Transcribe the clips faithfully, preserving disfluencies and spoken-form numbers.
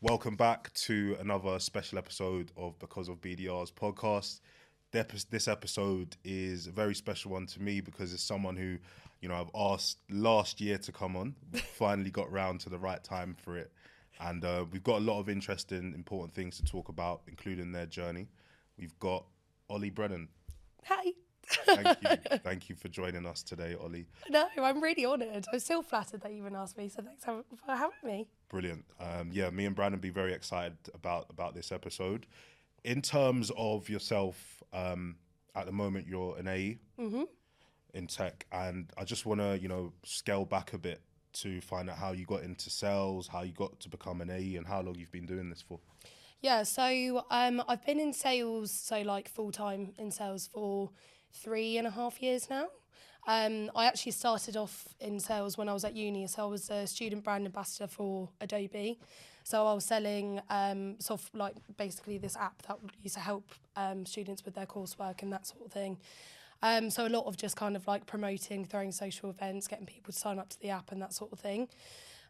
Welcome back to another special episode of Because of B D R's podcast. This episode is a very special one to me because it's someone who, you know, I've asked last year to come on, finally got round to the right time for it. And uh, we've got a lot of interesting, important things to talk about, including their journey. We've got Oli Brennan. Hi. Thank you. Thank you for joining us today, Oli. No, I'm really honoured. I'm still flattered that you even asked me, so thanks for having me. Brilliant. Um, yeah, me and Brandon be very excited about, about this episode. In terms of yourself, um, at the moment, you're an A E mm-hmm. in tech, and I just want to, you know, scale back a bit to find out how you got into sales, how you got to become an A E, and how long you've been doing this for. Yeah, so um, I've been in sales, so like full-time in sales for three and a half years now. Um, I actually started off in sales when I was at uni, so I was a student brand ambassador for Adobe. So I was selling um, soft, like basically this app that used to help um, students with their coursework and that sort of thing. Um, so a lot of just kind of like promoting, throwing social events, getting people to sign up to the app and that sort of thing.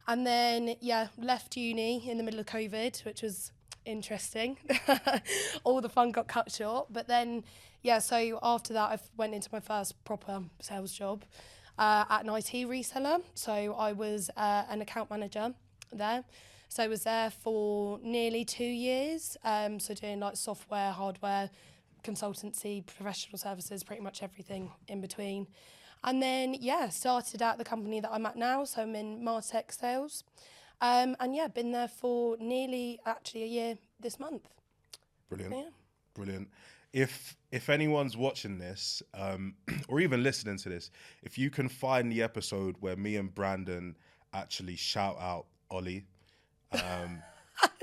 And then, yeah, left uni in the middle of COVID, which was interesting. All the fun got cut short. But then, yeah, so after that, I went into my first proper sales job uh, at an I T reseller. So I was uh, an account manager there. So I was there for nearly two years. Um, so doing like software, hardware, consultancy, professional services, pretty much everything in between. And then, yeah, started at the company that I'm at now. So I'm in MarTech sales. Um, and yeah, been there for nearly actually a year this month. Brilliant. Yeah. Brilliant. If if anyone's watching this um, or even listening to this, if you can find the episode where me and Brandon actually shout out Oli um,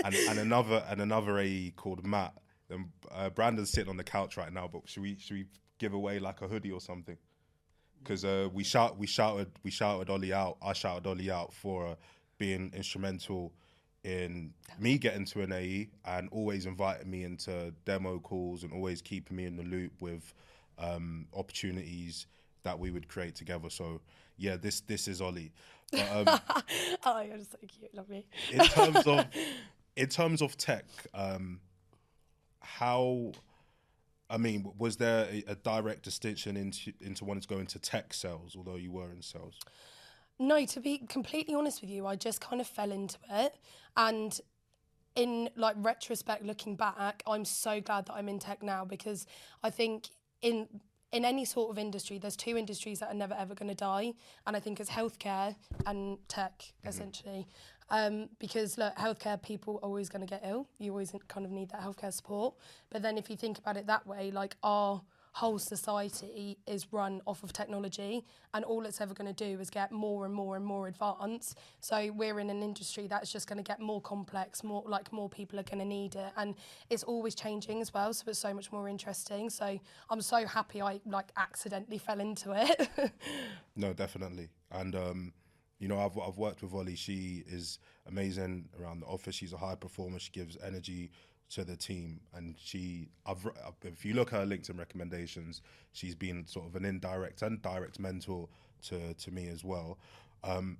and, and another and another A E called Matt, then uh, Brandon's sitting on the couch right now. But should we should we give away like a hoodie or something? Because uh, we shout we shouted we shouted Oli out. I shouted Oli out for. Uh, being instrumental in me getting to an A E and always inviting me into demo calls and always keeping me in the loop with um, opportunities that we would create together. So yeah, this this is Oli. But, um, oh, you're so cute, love me. in terms of in terms of tech, um, how I mean, was there a, a direct distinction into into wanting to go into tech sales, although you were in sales? No, to be completely honest with you, I just kind of fell into it. And in like retrospect, looking back, I'm so glad that I'm in tech now, because I think in in any sort of industry, there's two industries that are never, ever going to die. And I think it's healthcare and tech, mm-hmm. essentially. Um, because look, healthcare people are always going to get ill. You always kind of need that healthcare support. But then if you think about it that way, like our whole society is run off of technology, and all it's ever going to do is get more and more and more advanced. So we're in an industry that's just going to get more complex, more like more people are going to need it, and it's always changing as well, so it's so much more interesting. So I'm so happy I like accidentally fell into it. No, definitely. And um you know, I've I've worked with Oli. She is amazing around the office. She's a high performer. She gives energy to the team, and she, I've, if you look at her LinkedIn recommendations, she's been sort of an indirect and direct mentor to to me as well. Um,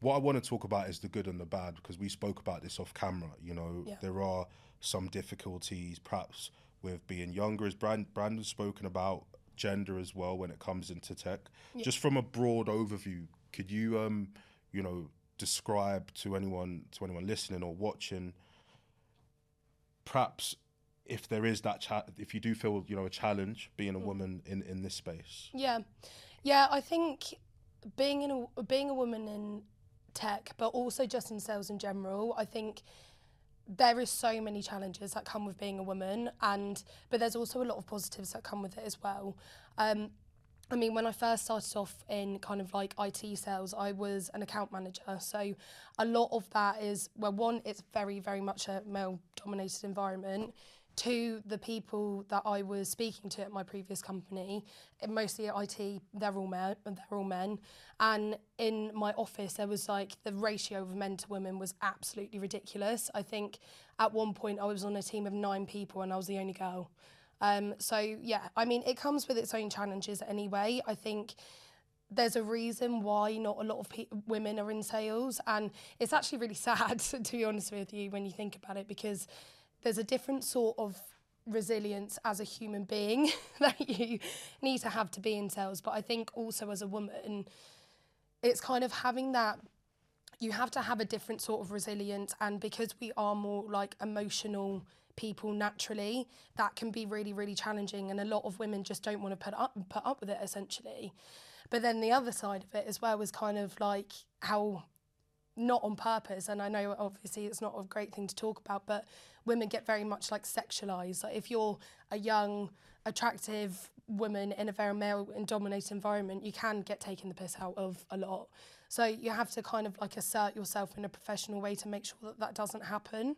what I want to talk about is the good and the bad, because we spoke about this off camera. You know, yeah. There are some difficulties, perhaps with being younger, as Brand, Brandon's spoken about gender as well when it comes into tech. Yeah. Just from a broad overview, could you, um, you know, describe to anyone to anyone listening or watching? Perhaps if there is that, cha- if you do feel, you know, a challenge being a woman in, in this space. Yeah. Yeah, I think being, in a, being a woman in tech, but also just in sales in general, I think there is so many challenges that come with being a woman, and but there's also a lot of positives that come with it as well. Um, I mean, when I first started off in kind of like I T sales, I was an account manager. So a lot of that is, well, one, it's very, very much a male-dominated environment. Two, the people that I was speaking to at my previous company, mostly at I T, they're all men. They're all men. And in my office, there was like the ratio of men to women was absolutely ridiculous. I think at one point I was on a team of nine people and I was the only girl. Um, so, yeah, I mean, it comes with its own challenges anyway. I think there's a reason why not a lot of pe women are in sales, and it's actually really sad, to be honest with you, when you think about it, because there's a different sort of resilience as a human being that you need to have to be in sales. But I think also as a woman, it's kind of having that, you have to have a different sort of resilience, and because we are more like emotional people naturally, that can be really, really challenging, and a lot of women just don't want to put up put up with it, essentially. But then the other side of it as well was kind of like how, not on purpose, and I know obviously it's not a great thing to talk about, but women get very much like sexualized. Like if you're a young, attractive woman in a very male and dominated environment, you can get taken the piss out of a lot. So you have to kind of like assert yourself in a professional way to make sure that that doesn't happen.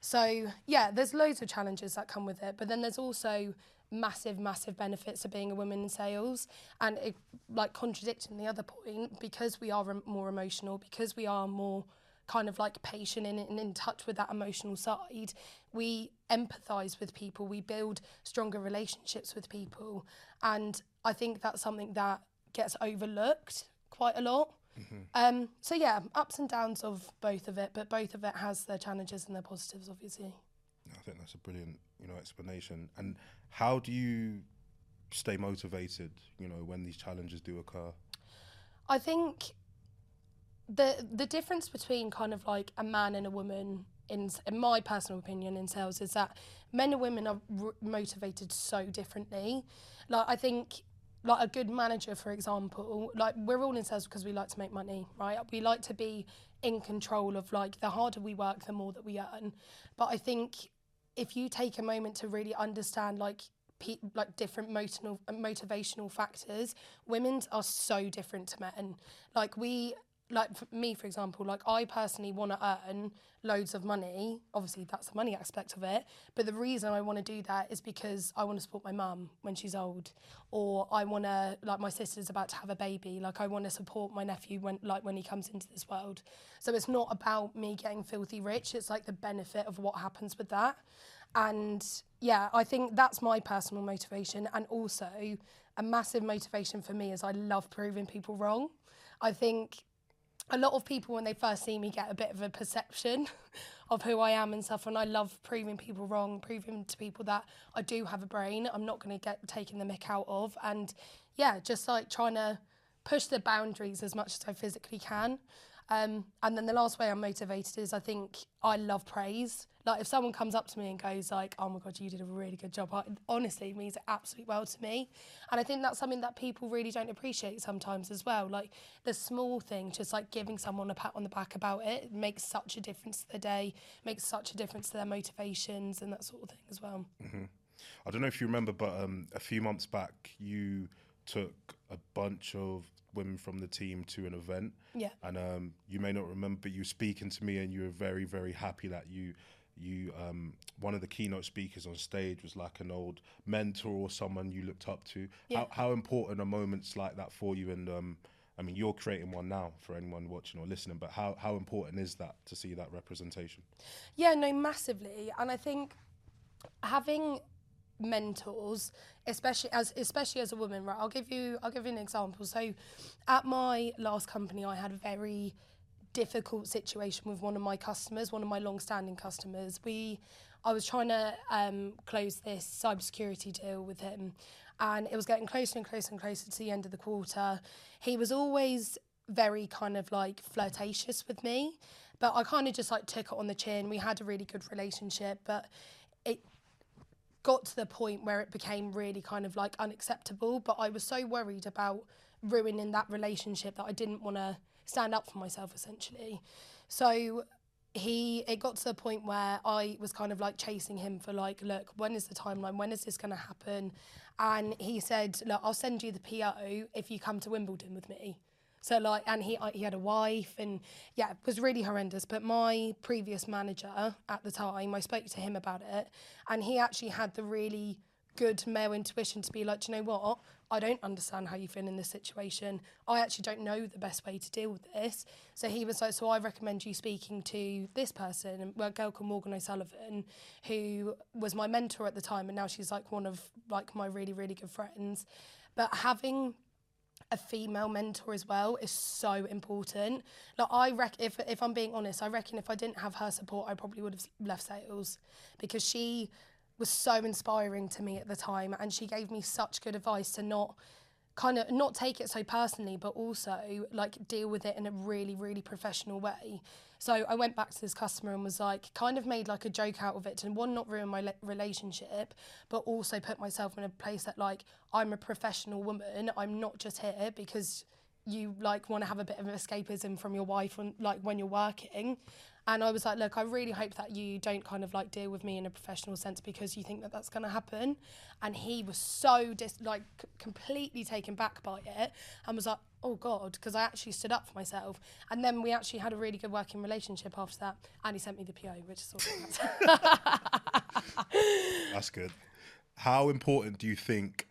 So yeah, there's loads of challenges that come with it, but then there's also massive, massive benefits of being a woman in sales. And it, like contradicting the other point, because we are more emotional, because we are more kind of like patient and, and in touch with that emotional side, we empathize with people, we build stronger relationships with people. And I think that's something that gets overlooked quite a lot. Mm-hmm. um, so yeah, ups and downs of both of it, but both of it has their challenges and their positives, obviously. I think that's a brilliant, you know, explanation. And how do you stay motivated, you know, when these challenges do occur? I think the the difference between kind of like a man and a woman, in, in my personal opinion, in sales, is that men and women are r motivated so differently. Like I think, like a good manager, for example, like we're all in sales because we like to make money, right? We like to be in control of, like, the harder we work, the more that we earn. But I think if you take a moment to really understand, like, pe like different motivational motivational factors, women's are so different to men. Like we, like for me, for example, like I personally want to earn loads of money. Obviously, that's the money aspect of it. But the reason I want to do that is because I want to support my mum when she's old, or I want to, like, my sister's about to have a baby. Like I want to support my nephew when, like, when he comes into this world. So it's not about me getting filthy rich. It's like the benefit of what happens with that. And yeah, I think that's my personal motivation. And also, a massive motivation for me is I love proving people wrong. I think a lot of people, when they first see me, get a bit of a perception of who I am and stuff, and I love proving people wrong, proving to people that I do have a brain, I'm not going to get taken the mick out of, and yeah, just like trying to push the boundaries as much as I physically can. Um, and then the last way I'm motivated is I think I love praise. Like if someone comes up to me and goes like, oh my God, you did a really good job, it honestly means an absolute world to me. And I think that's something that people really don't appreciate sometimes as well. Like the small thing, just like giving someone a pat on the back about it, it makes such a difference to their day, makes such a difference to their motivations and that sort of thing as well. Mm-hmm. I don't know if you remember, but um, a few months back, you took a bunch of women from the team to an event. Yeah. And um, you may not remember, but you were speaking to me and you were very, very happy that you... You, um, one of the keynote speakers on stage was like an old mentor or someone you looked up to. Yeah. How, how important are moments like that for you? And um, I mean, you're creating one now for anyone watching or listening, but how, how important is that to see that representation? Yeah, no, massively. And I think having mentors, especially as especially as a woman, right? I'll give you I'll give you an example. So, at my last company, I had a very difficult situation with one of my customers, one of my long-standing customers. We, I was trying to um, close this cybersecurity deal with him, and it was getting closer and closer and closer to the end of the quarter. He was always very kind of like flirtatious with me, but I kind of just like took it on the chin. We had a really good relationship, but it got to the point where it became really kind of like unacceptable. But I was so worried about ruining that relationship that I didn't want to stand up for myself, essentially. So he, it got to the point where I was kind of like chasing him for like, look, when is the timeline? When is this going to happen? And he said, look, I'll send you the P O if you come to Wimbledon with me. So like, and he, he had a wife, and yeah, it was really horrendous. But my previous manager at the time, I spoke to him about it, and he actually had the really good male intuition to be like, do you know what? I don't understand how you feel in this situation. I actually don't know the best way to deal with this. So he was like, so I recommend you speaking to this person, a girl called Morgan O'Sullivan, who was my mentor at the time, and now she's like one of like my really, really good friends. But having a female mentor as well is so important. Like I reckon, if, if I'm being honest, I reckon if I didn't have her support, I probably would have left sales, because she was so inspiring to me at the time, and she gave me such good advice to not kind of not take it so personally, but also like deal with it in a really, really professional way. So I went back to this customer and was like, kind of made like a joke out of it, and one, not ruin my le- relationship, but also put myself in a place that like, I'm a professional woman. I'm not just here because you like want to have a bit of escapism from your wife on, like when you're working. And I was like, look, I really hope that you don't kind of like deal with me in a professional sense because you think that that's going to happen. And he was so dis- like c- completely taken back by it and was like, oh God, because I actually stood up for myself. And then we actually had a really good working relationship after that. And he sent me the P O, which is all That's good. How important do you think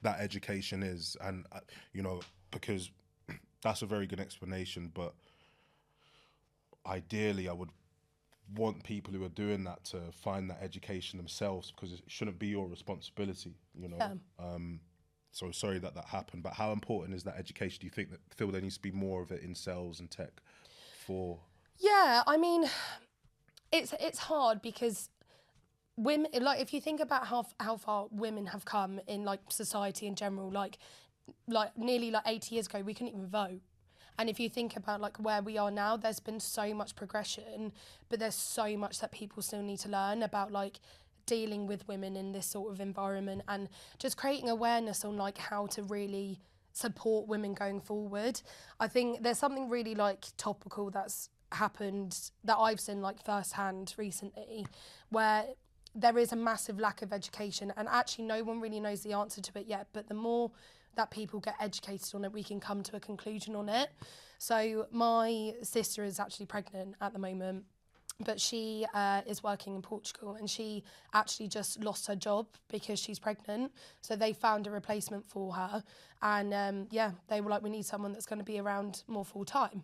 that education is? And, uh, you know, because that's a very good explanation, but ideally, I would want people who are doing that to find that education themselves, because it shouldn't be your responsibility, you know. Yeah. Um, so sorry that that happened, but how important is that education? Do you think that Phil, there needs to be more of it in sales and tech for? Yeah, I mean, it's it's hard because women, like if you think about how how far women have come in like society in general, like like nearly like eighty years ago, we couldn't even vote. And if you think about like where we are now, there's been so much progression, but there's so much that people still need to learn about like dealing with women in this sort of environment, and just creating awareness on like how to really support women going forward. I think there's something really like topical that's happened that I've seen like firsthand recently, where there is a massive lack of education, and actually no one really knows the answer to it yet, but the more that people get educated on it, we can come to a conclusion on it. So my sister is actually pregnant at the moment, but she uh, is working in Portugal, and she actually just lost her job because she's pregnant. So they found a replacement for her. And um, yeah, they were like, we need someone that's going to be around more full time.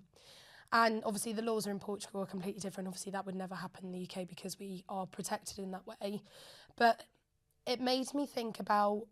And obviously the laws are in Portugal are completely different. Obviously that would never happen in the U K because we are protected in that way. But it made me think about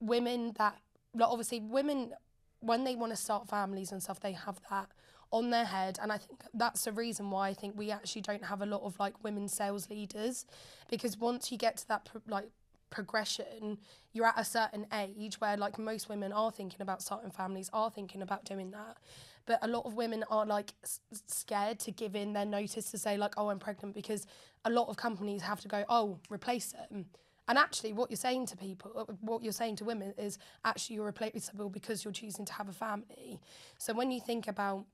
women that, like obviously women, when they want to start families and stuff, they have that on their head. And I think that's the reason why I think we actually don't have a lot of like women sales leaders, because once you get to that pro- like progression, you're at a certain age where like most women are thinking about starting families, are thinking about doing that. But a lot of women are like s- scared to give in their notice to say like, oh, I'm pregnant, because a lot of companies have to go, oh, replace them. And actually what you're saying to people, what you're saying to women is actually you're replaceable because you're choosing to have a family. So when you think about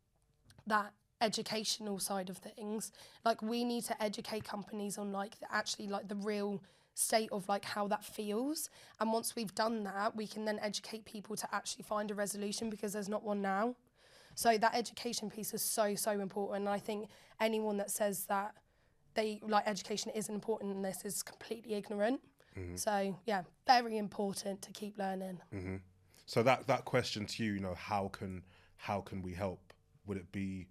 that educational side of things, like we need to educate companies on like the, actually like the real state of like how that feels. And once we've done that, we can then educate people to actually find a resolution, because there's not one now. So that education piece is so, so important. And I think anyone that says that they like education isn't important in this is completely ignorant. Mm-hmm. So yeah, very important to keep learning. Mm-hmm. So that that question to you, you know, how can how can we help? Would it be?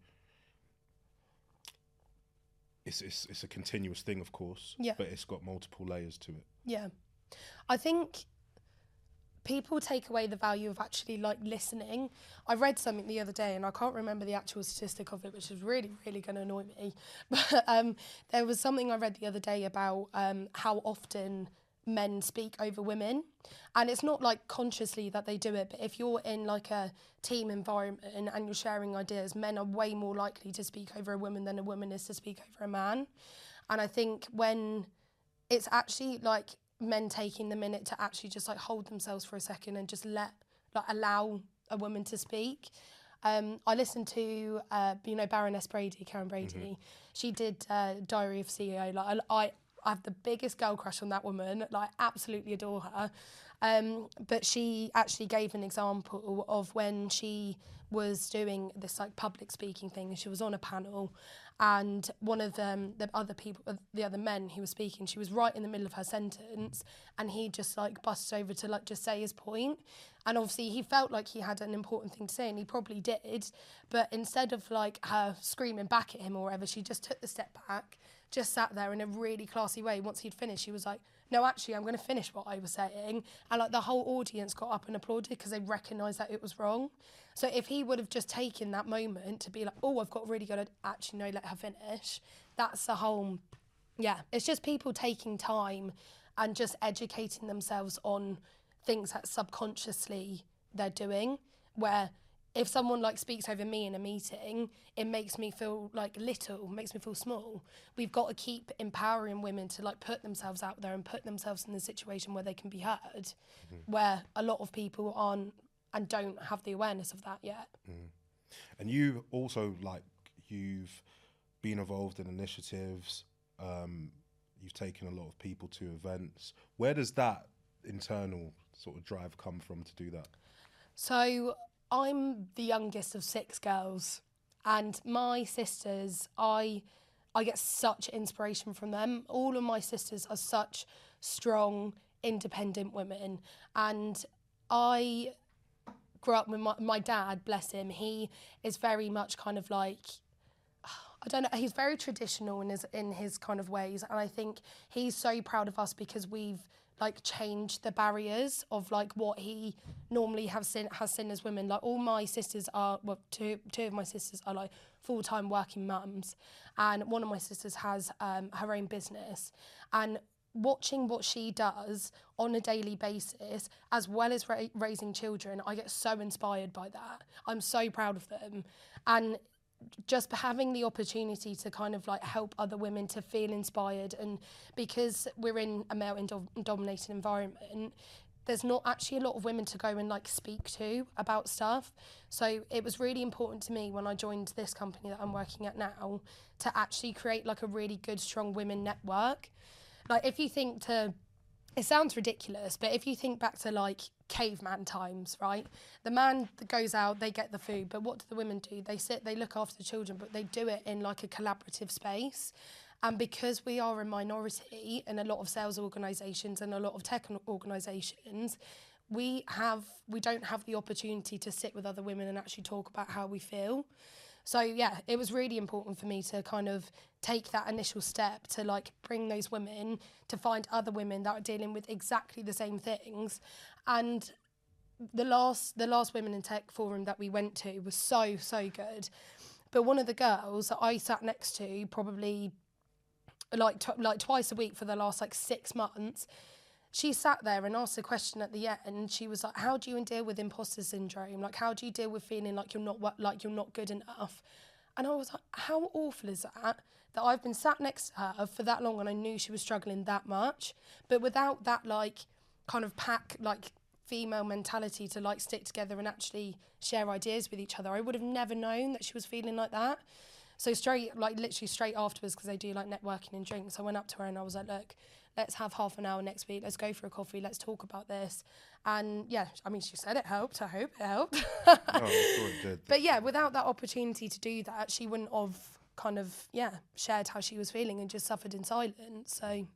It's it's it's a continuous thing, of course. Yeah. But it's got multiple layers to it. Yeah, I think people take away the value of actually like listening. I read something the other day, and I can't remember the actual statistic of it, which is really, really going to annoy me. But um, there was something I read the other day about um, how often men speak over women. And it's not like consciously that they do it, but if you're in like a team environment and, and you're sharing ideas, men are way more likely to speak over a woman than a woman is to speak over a man. And I think when it's actually like men taking the minute to actually just like hold themselves for a second and just let like allow a woman to speak. Um, I listened to uh, you know Baroness Brady, Karen Brady. Mm-hmm. She did uh, Diary of C E O. Like I, I, I have the biggest girl crush on that woman. Like absolutely adore her. Um, but she actually gave an example of when she was doing this like public speaking thing. She was on a panel, and one of um, the other people, the other men who was speaking, she was right in the middle of her sentence, and he just like busted over to like just say his point. And obviously he felt like he had an important thing to say, and he probably did, but instead of like her screaming back at him or whatever, she just took the step back, just sat there in a really classy way. Once he'd finished, he was like, no, actually, I'm going to finish what I was saying. And like the whole audience got up and applauded because they recognised that it was wrong. So if he would have just taken that moment to be like, oh, I've got a really good, actually, no, let her finish. That's the whole, yeah. It's just people taking time and just educating themselves on things that subconsciously they're doing, where if someone like speaks over me in a meeting, it makes me feel like little, makes me feel small. We've got to keep empowering women to like put themselves out there and put themselves in the situation where they can be heard, mm-hmm. where a lot of people aren't and don't have the awareness of that yet. Mm. And you also, like, you've been involved in initiatives, um, you've taken a lot of people to events. Where does that internal sort of drive come from to do that? So I'm the youngest of six girls, and my sisters, I I get such inspiration from them. All of my sisters are such strong, independent women, and I grew up with my, my dad, bless him. He is very much kind of like, I don't know, he's very traditional in his, in his kind of ways, and I think he's so proud of us because we've like change the barriers of like what he normally have seen has seen as women. Like all my sisters are, well, two two of my sisters are like full-time working mums, and one of my sisters has um, her own business. And watching what she does on a daily basis, as well as ra raising children, I get so inspired by that. I'm so proud of them, and just having the opportunity to kind of like help other women to feel inspired. And because we're in a male-dominated environment, there's not actually a lot of women to go and like speak to about stuff. So it was really important to me when I joined this company that I'm working at now to actually create like a really good, strong women network. Like if you think to, it sounds ridiculous, but if you think back to like caveman times, right? The man that goes out, they get the food, but what do the women do? They sit, they look after the children, but they do it in like a collaborative space. And because we are a minority in a lot of sales organisations and a lot of tech organisations, we have we don't have the opportunity to sit with other women and actually talk about how we feel. So yeah, it was really important for me to kind of take that initial step to like bring those women, to find other women that are dealing with exactly the same things. And the last the last Women in Tech forum that we went to was so, so good. But one of the girls that I sat next to probably like tw like twice a week for the last like six months, she sat there and asked a question at the end. She was like, how do you deal with imposter syndrome? Like, how do you deal with feeling like you're not like you're not good enough? And I was like, how awful is that? That I've been sat next to her for that long and I knew she was struggling that much. But without that, like, kind of pack, like, female mentality to, like, stick together and actually share ideas with each other, I would have never known that she was feeling like that. So straight, like, literally straight afterwards, because they do, like, networking and drinks, I went up to her and I was like, look, let's have half an hour next week, let's go for a coffee, let's talk about this. And yeah, I mean, she said it helped, I hope it helped. Oh, it did. But yeah, without that opportunity to do that, she wouldn't have kind of, yeah, shared how she was feeling and just suffered in silence. So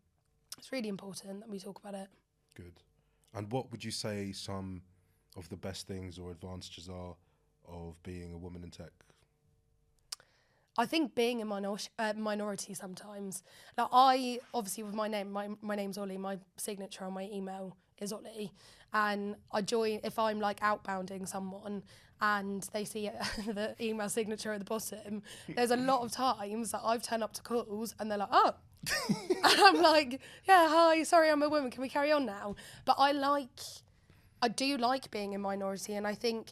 it's really important that we talk about it. Good. And what would you say some of the best things or advantages are of being a woman in tech? I think being a minor uh, minority sometimes. Now, I, obviously with my name, my, my name's Oli, my signature on my email is Oli. And I join, if I'm like outbounding someone and they see it, the email signature at the bottom, there's a lot of times that I've turned up to calls and they're like, oh. And I'm like, yeah, hi, sorry, I'm a woman, can we carry on now? But I like, I do like being a minority, and I think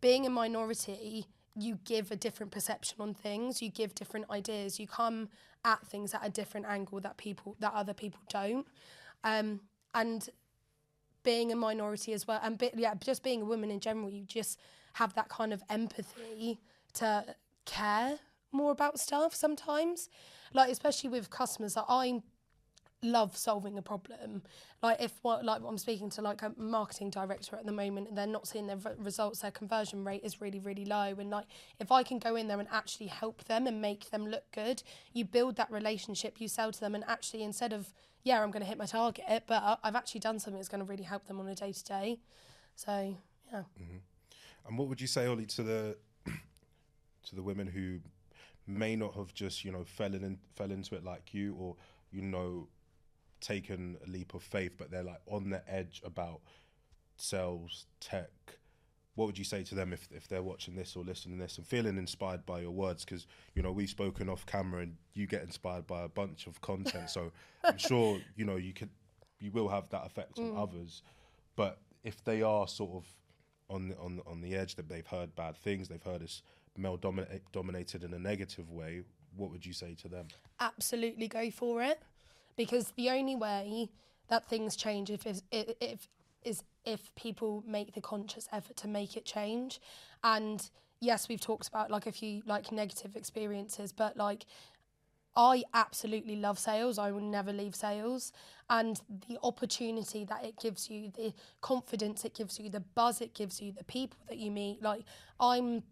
being a minority, you give a different perception on things, you give different ideas, you come at things at a different angle that people, that other people don't. Um, and being a minority as well, and be, yeah, just being a woman in general, you just have that kind of empathy to care more about stuff sometimes. Like, especially with customers, like, I love solving a problem. Like, if what, like I'm speaking to like a marketing director at the moment and they're not seeing their results, their conversion rate is really, really low. And like, if I can go in there and actually help them and make them look good, you build that relationship, you sell to them, and actually instead of, yeah, I'm going to hit my target, but I've actually done something that's going to really help them on a day to day. So, yeah. Mm-hmm. And what would you say, Oli, to the, to the women who may not have just, you know, fell in, fell into it like you, or, you know, taken a leap of faith, but they're like on the edge about sales, tech. What would you say to them if, if they're watching this or listening to this and feeling inspired by your words? Because, you know, we've spoken off camera and you get inspired by a bunch of content. So I'm sure, you know, you could, you will have that effect mm. on others. But if they are sort of on the, on, on the edge, that they've heard bad things, they've heard us male domi- dominated in a negative way, what would you say to them? Absolutely go for it. Because the only way that things change if is if, if is if people make the conscious effort to make it change. And yes, we've talked about like a few like negative experiences, but like I absolutely love sales. I will never leave sales. And the opportunity that it gives you, the confidence it gives you, the buzz it gives you, the people that you meet, like I'm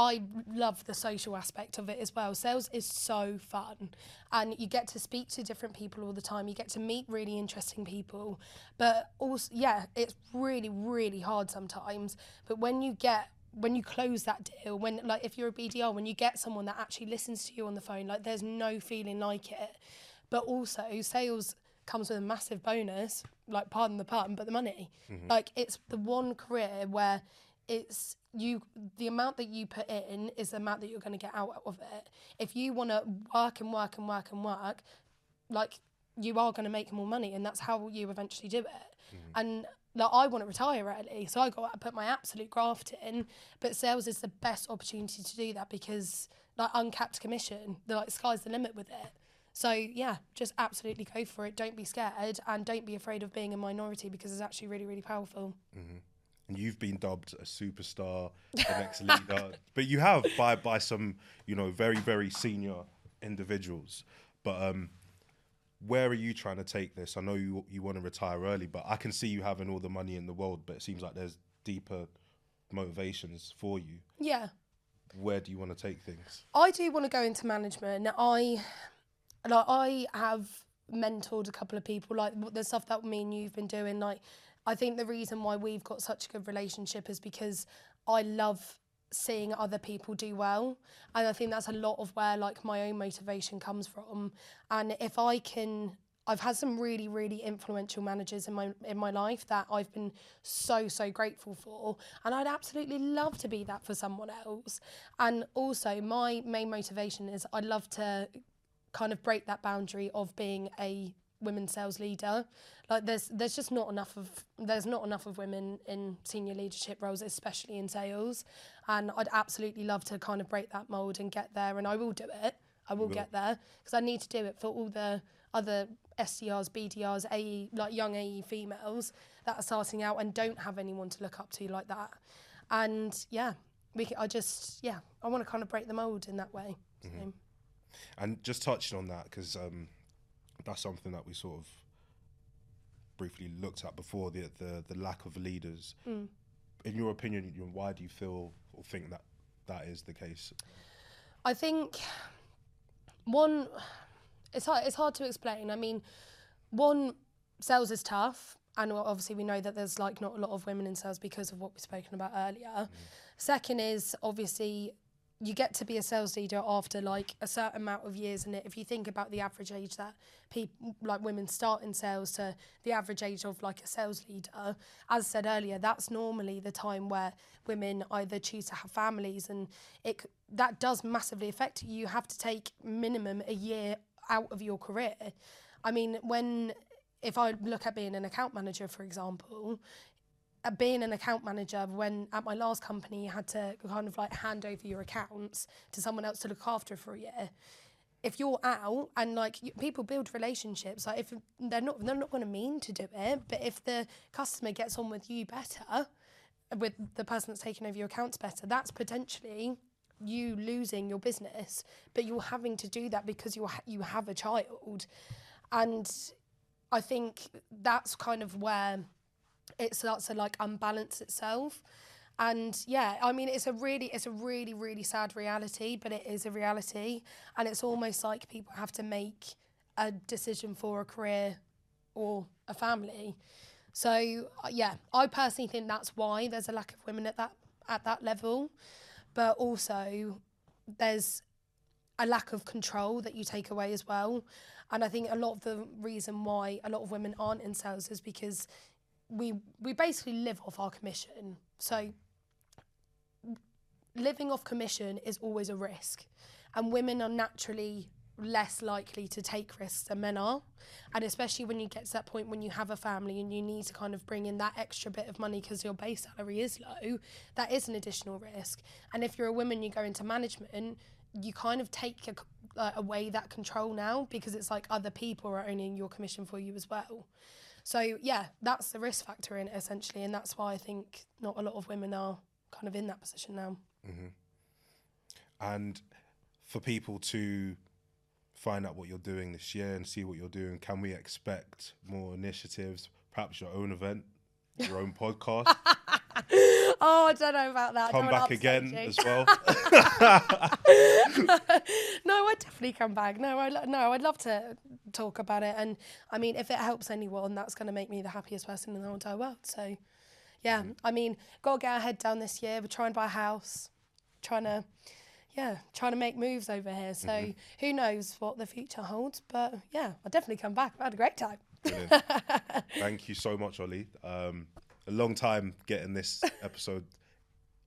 I love the social aspect of it as well. Sales is so fun, and you get to speak to different people all the time. You get to meet really interesting people, but also, yeah, it's really, really hard sometimes. But when you get, when you close that deal, when like if you're a B D R, when you get someone that actually listens to you on the phone, like there's no feeling like it. But also, sales comes with a massive bonus, like pardon the pun, but the money. Mm-hmm. Like it's the one career where it's you, the amount that you put in is the amount that you're going to get out of it. If you want to work and work and work and work, like you are going to make more money, and that's how you eventually do it. Mm-hmm. And like, I want to retire early, so I go out and put my absolute graft in. But sales is the best opportunity to do that because like uncapped commission, the like sky's the limit with it. So yeah, just absolutely go for it. Don't be scared, and don't be afraid of being a minority, because it's actually really, really powerful. Mm-hmm. And you've been dubbed a superstar, the next leader, but you have by by some, you know, very, very senior individuals. But um, where are you trying to take this? I know you you want to retire early, but I can see you having all the money in the world, but it seems like there's deeper motivations for you. Yeah. Where do you want to take things? I do want to go into management. I, like, I have mentored a couple of people, like the stuff that me and you've been doing, like, I think the reason why we've got such a good relationship is because I love seeing other people do well. And I think that's a lot of where like my own motivation comes from. And if I can, I've had some really, really influential managers in my in my life that I've been so, so grateful for. And I'd absolutely love to be that for someone else. And also my main motivation is I'd love to kind of break that boundary of being a women sales leader. Like there's there's just not enough of there's not enough of women in senior leadership roles, especially in sales, and I'd absolutely love to kind of break that mold and get there. And I will do it. I will, will. get there, because I need to do it for all the other S D Rs, B D Rs, A E, like young A E females that are starting out and don't have anyone to look up to like that. And yeah, we can, I just yeah I want to kind of break the mold in that way. Mm-hmm. So. And just touching on that, because um that's something that we sort of briefly looked at before, the the, the lack of leaders. Mm. In your opinion, why do you feel or think that that is the case? I think one, it's hard, it's hard to explain. I mean, one, sales is tough, and obviously we know that there's like not a lot of women in sales because of what we've spoken about earlier. Mm. Second is obviously, you get to be a sales leader after like a certain amount of years in it. If you think about the average age that people, like women, start in sales to the average age of like a sales leader, as said earlier, that's normally the time where women either choose to have families, and it that does massively affect you. You have to take minimum a year out of your career. I mean, when if I look at being an account manager, for example, being an account manager, when at my last company you had to kind of like hand over your accounts to someone else to look after for a year. If you're out and like you, people build relationships, like if they're not they're not going to mean to do it, but if the customer gets on with you better, with the person that's taking over your accounts better, that's potentially you losing your business, but you're having to do that because you ha- you have a child. And I think that's kind of where it starts to like unbalance itself. And yeah, I mean, it's a really, it's a really, really sad reality, but it is a reality. And it's almost like people have to make a decision for a career or a family. So yeah, I personally think that's why there's a lack of women at that, at that level. But also there's a lack of control that you take away as well. And I think a lot of the reason why a lot of women aren't in sales is because we we basically live off our commission. So living off commission is always a risk, and women are naturally less likely to take risks than men are, and especially when you get to that point when you have a family and you need to kind of bring in that extra bit of money because your base salary is low, that is an additional risk. And if you're a woman, you go into management, you kind of take a, uh, away that control now, because it's like other people are owning your commission for you as well. So yeah, that's the risk factor in it essentially, and that's why I think not a lot of women are kind of in that position now. Mm-hmm. And for people to find out what you're doing this year and see what you're doing, can we expect more initiatives, perhaps your own event, your own podcast? Oh, I don't know about that. Come back again as well. No, I'd definitely come back. No, I no, I'd love to talk about it. And I mean, if it helps anyone, that's going to make me the happiest person in the whole entire world. So yeah, mm-hmm. I mean, got to get our head down this year. We're trying to buy a house, trying to... Yeah, trying to make moves over here. So mm-hmm. who knows what the future holds. But yeah, I'll definitely come back. I had a great time. Thank you so much, Oli. Um, a long time getting this episode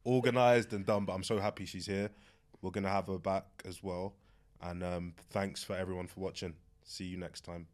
organised and done, but I'm so happy she's here. We're going to have her back as well. And um, thanks for everyone for watching. See you next time.